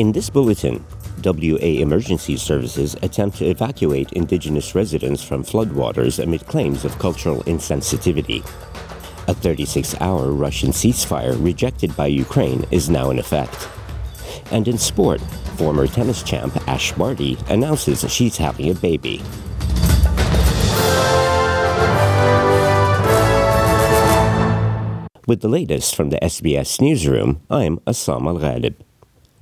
In this bulletin, WA Emergency Services attempt to evacuate Indigenous residents from floodwaters amid claims of cultural insensitivity. A 36-hour Russian ceasefire rejected by Ukraine is now in effect. And in sport, former tennis champ Ash Barty announces she's having a baby. With the latest from the SBS Newsroom, I'm Asma Al Ghalib.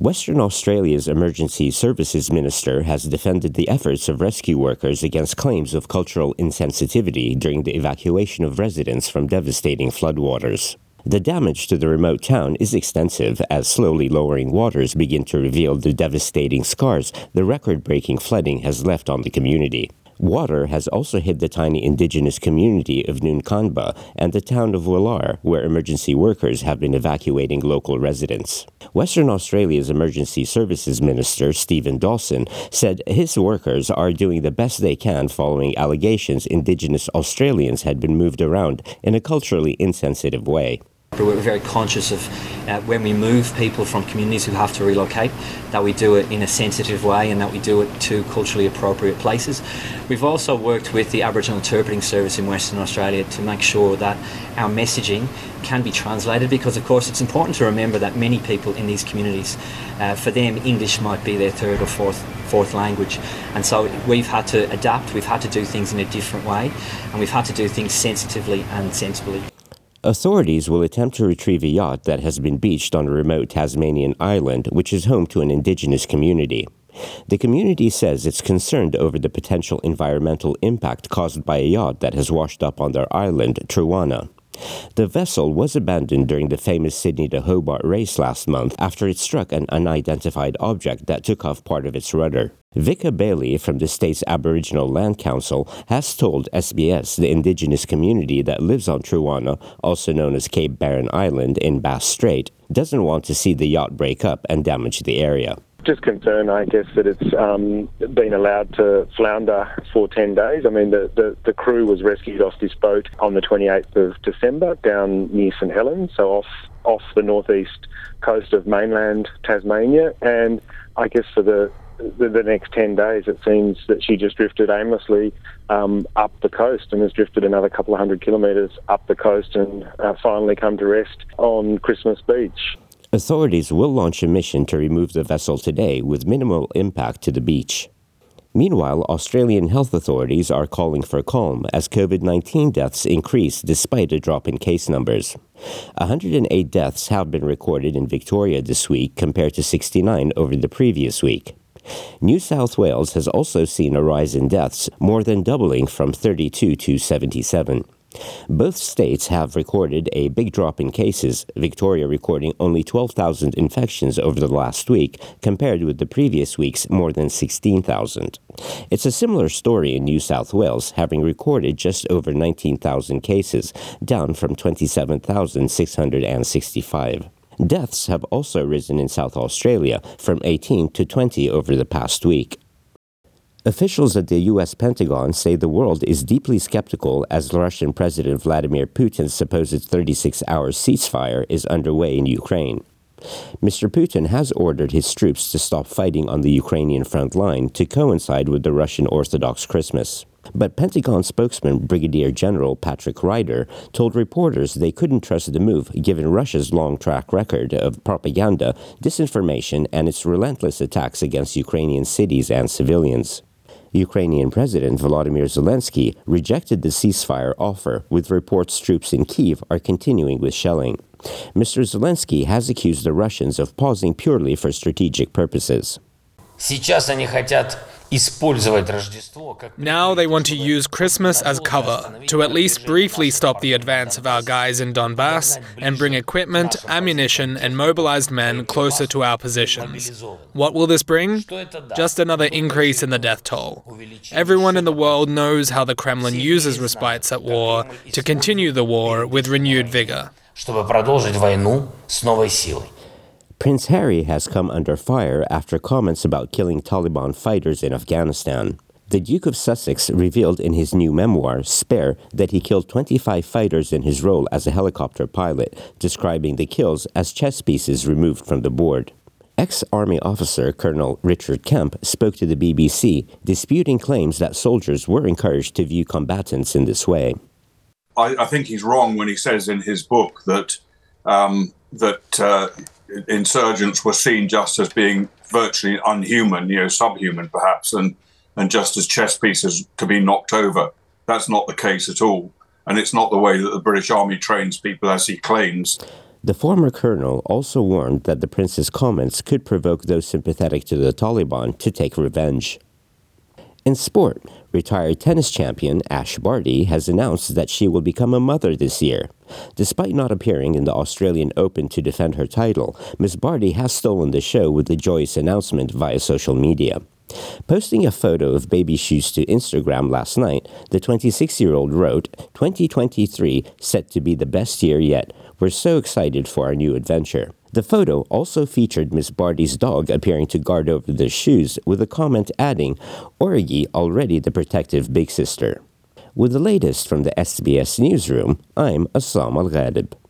Western Australia's Emergency Services Minister has defended the efforts of rescue workers against claims of cultural insensitivity during the evacuation of residents from devastating floodwaters. The damage to the remote town is extensive as slowly lowering waters begin to reveal the devastating scars the record-breaking flooding has left on the community. Water has also hit the tiny indigenous community of Noonkanbah and the town of Wilare, where emergency workers have been evacuating local residents. Western Australia's Emergency Services Minister, Stephen Dawson, said his workers are doing the best they can following allegations Indigenous Australians had been moved around in a culturally insensitive way. We're very conscious of when we move people from communities who have to relocate, that we do it in a sensitive way and that we do it to culturally appropriate places. We've also worked with the Aboriginal Interpreting Service in Western Australia to make sure that our messaging can be translated, because of course it's important to remember that many people in these communities, for them English might be their third or fourth language, and so we've had to adapt, we've had to do things in a different way, and we've had to do things sensitively and sensibly. Authorities will attempt to retrieve a yacht that has been beached on a remote Tasmanian island, which is home to an indigenous community. The community says it's concerned over the potential environmental impact caused by a yacht that has washed up on their island, Truwana. The vessel was abandoned during the famous Sydney to Hobart race last month after it struck an unidentified object that took off part of its rudder. Vicka Bailey from the state's Aboriginal Land Council has told SBS the indigenous community that lives on Truwana, also known as Cape Barren Island in Bass Strait, doesn't want to see the yacht break up and damage the area. Just concern, I guess, that it's been allowed to flounder for 10 days. I mean, the crew was rescued off this boat on the 28th of December down near St Helens, so off the northeast coast of mainland Tasmania. And I guess for the next 10 days, it seems that she just drifted aimlessly up the coast and has drifted another couple of 100 kilometres up the coast and finally come to rest on Christmas Beach. Authorities will launch a mission to remove the vessel today with minimal impact to the beach. Meanwhile, Australian health authorities are calling for calm as COVID-19 deaths increase despite a drop in case numbers. 108 deaths have been recorded in Victoria this week compared to 69 over the previous week. New South Wales has also seen a rise in deaths, more than doubling from 32 to 77. Both states have recorded a big drop in cases, Victoria recording only 12,000 infections over the last week, compared with the previous week's more than 16,000. It's a similar story in New South Wales, having recorded just over 19,000 cases, down from 27,665. Deaths have also risen in South Australia, from 18 to 20 over the past week. Officials at the U.S. Pentagon say the world is deeply skeptical as Russian President Vladimir Putin's supposed 36-hour ceasefire is underway in Ukraine. Mr. Putin has ordered his troops to stop fighting on the Ukrainian front line to coincide with the Russian Orthodox Christmas. But Pentagon spokesman Brigadier General Patrick Ryder told reporters they couldn't trust the move given Russia's long track record of propaganda, disinformation, and its relentless attacks against Ukrainian cities and civilians. Ukrainian President Volodymyr Zelensky rejected the ceasefire offer, with reports troops in Kyiv are continuing with shelling. Mr. Zelensky has accused the Russians of pausing purely for strategic purposes. Now they want to use Christmas as cover, to at least briefly stop the advance of our guys in Donbass and bring equipment, ammunition and mobilized men closer to our positions. What will this bring? Just another increase in the death toll. Everyone in the world knows how the Kremlin uses respites at war to continue the war with renewed vigor. Prince Harry has come under fire after comments about killing Taliban fighters in Afghanistan. The Duke of Sussex revealed in his new memoir, Spare, that he killed 25 fighters in his role as a helicopter pilot, describing the kills as chess pieces removed from the board. Ex-Army officer Colonel Richard Kemp spoke to the BBC, disputing claims that soldiers were encouraged to view combatants in this way. I think he's wrong when he says in his book that insurgents were seen just as being virtually unhuman, subhuman perhaps, and just as chess pieces to be knocked over. That's not the case at all. And it's not the way that the British Army trains people, as he claims. The former colonel also warned that the prince's comments could provoke those sympathetic to the Taliban to take revenge. In sport, retired tennis champion Ash Barty has announced that she will become a mother this year. Despite not appearing in the Australian Open to defend her title, Ms. Barty has stolen the show with the joyous announcement via social media. Posting a photo of baby shoes to Instagram last night, the 26-year-old wrote, "2023 set to be the best year yet. We're so excited for our new adventure." The photo also featured Miss Barty's dog appearing to guard over the shoes, with a comment adding, "Oruyi already the protective big sister." With the latest from the SBS newsroom, I'm Asma Al Ghalib.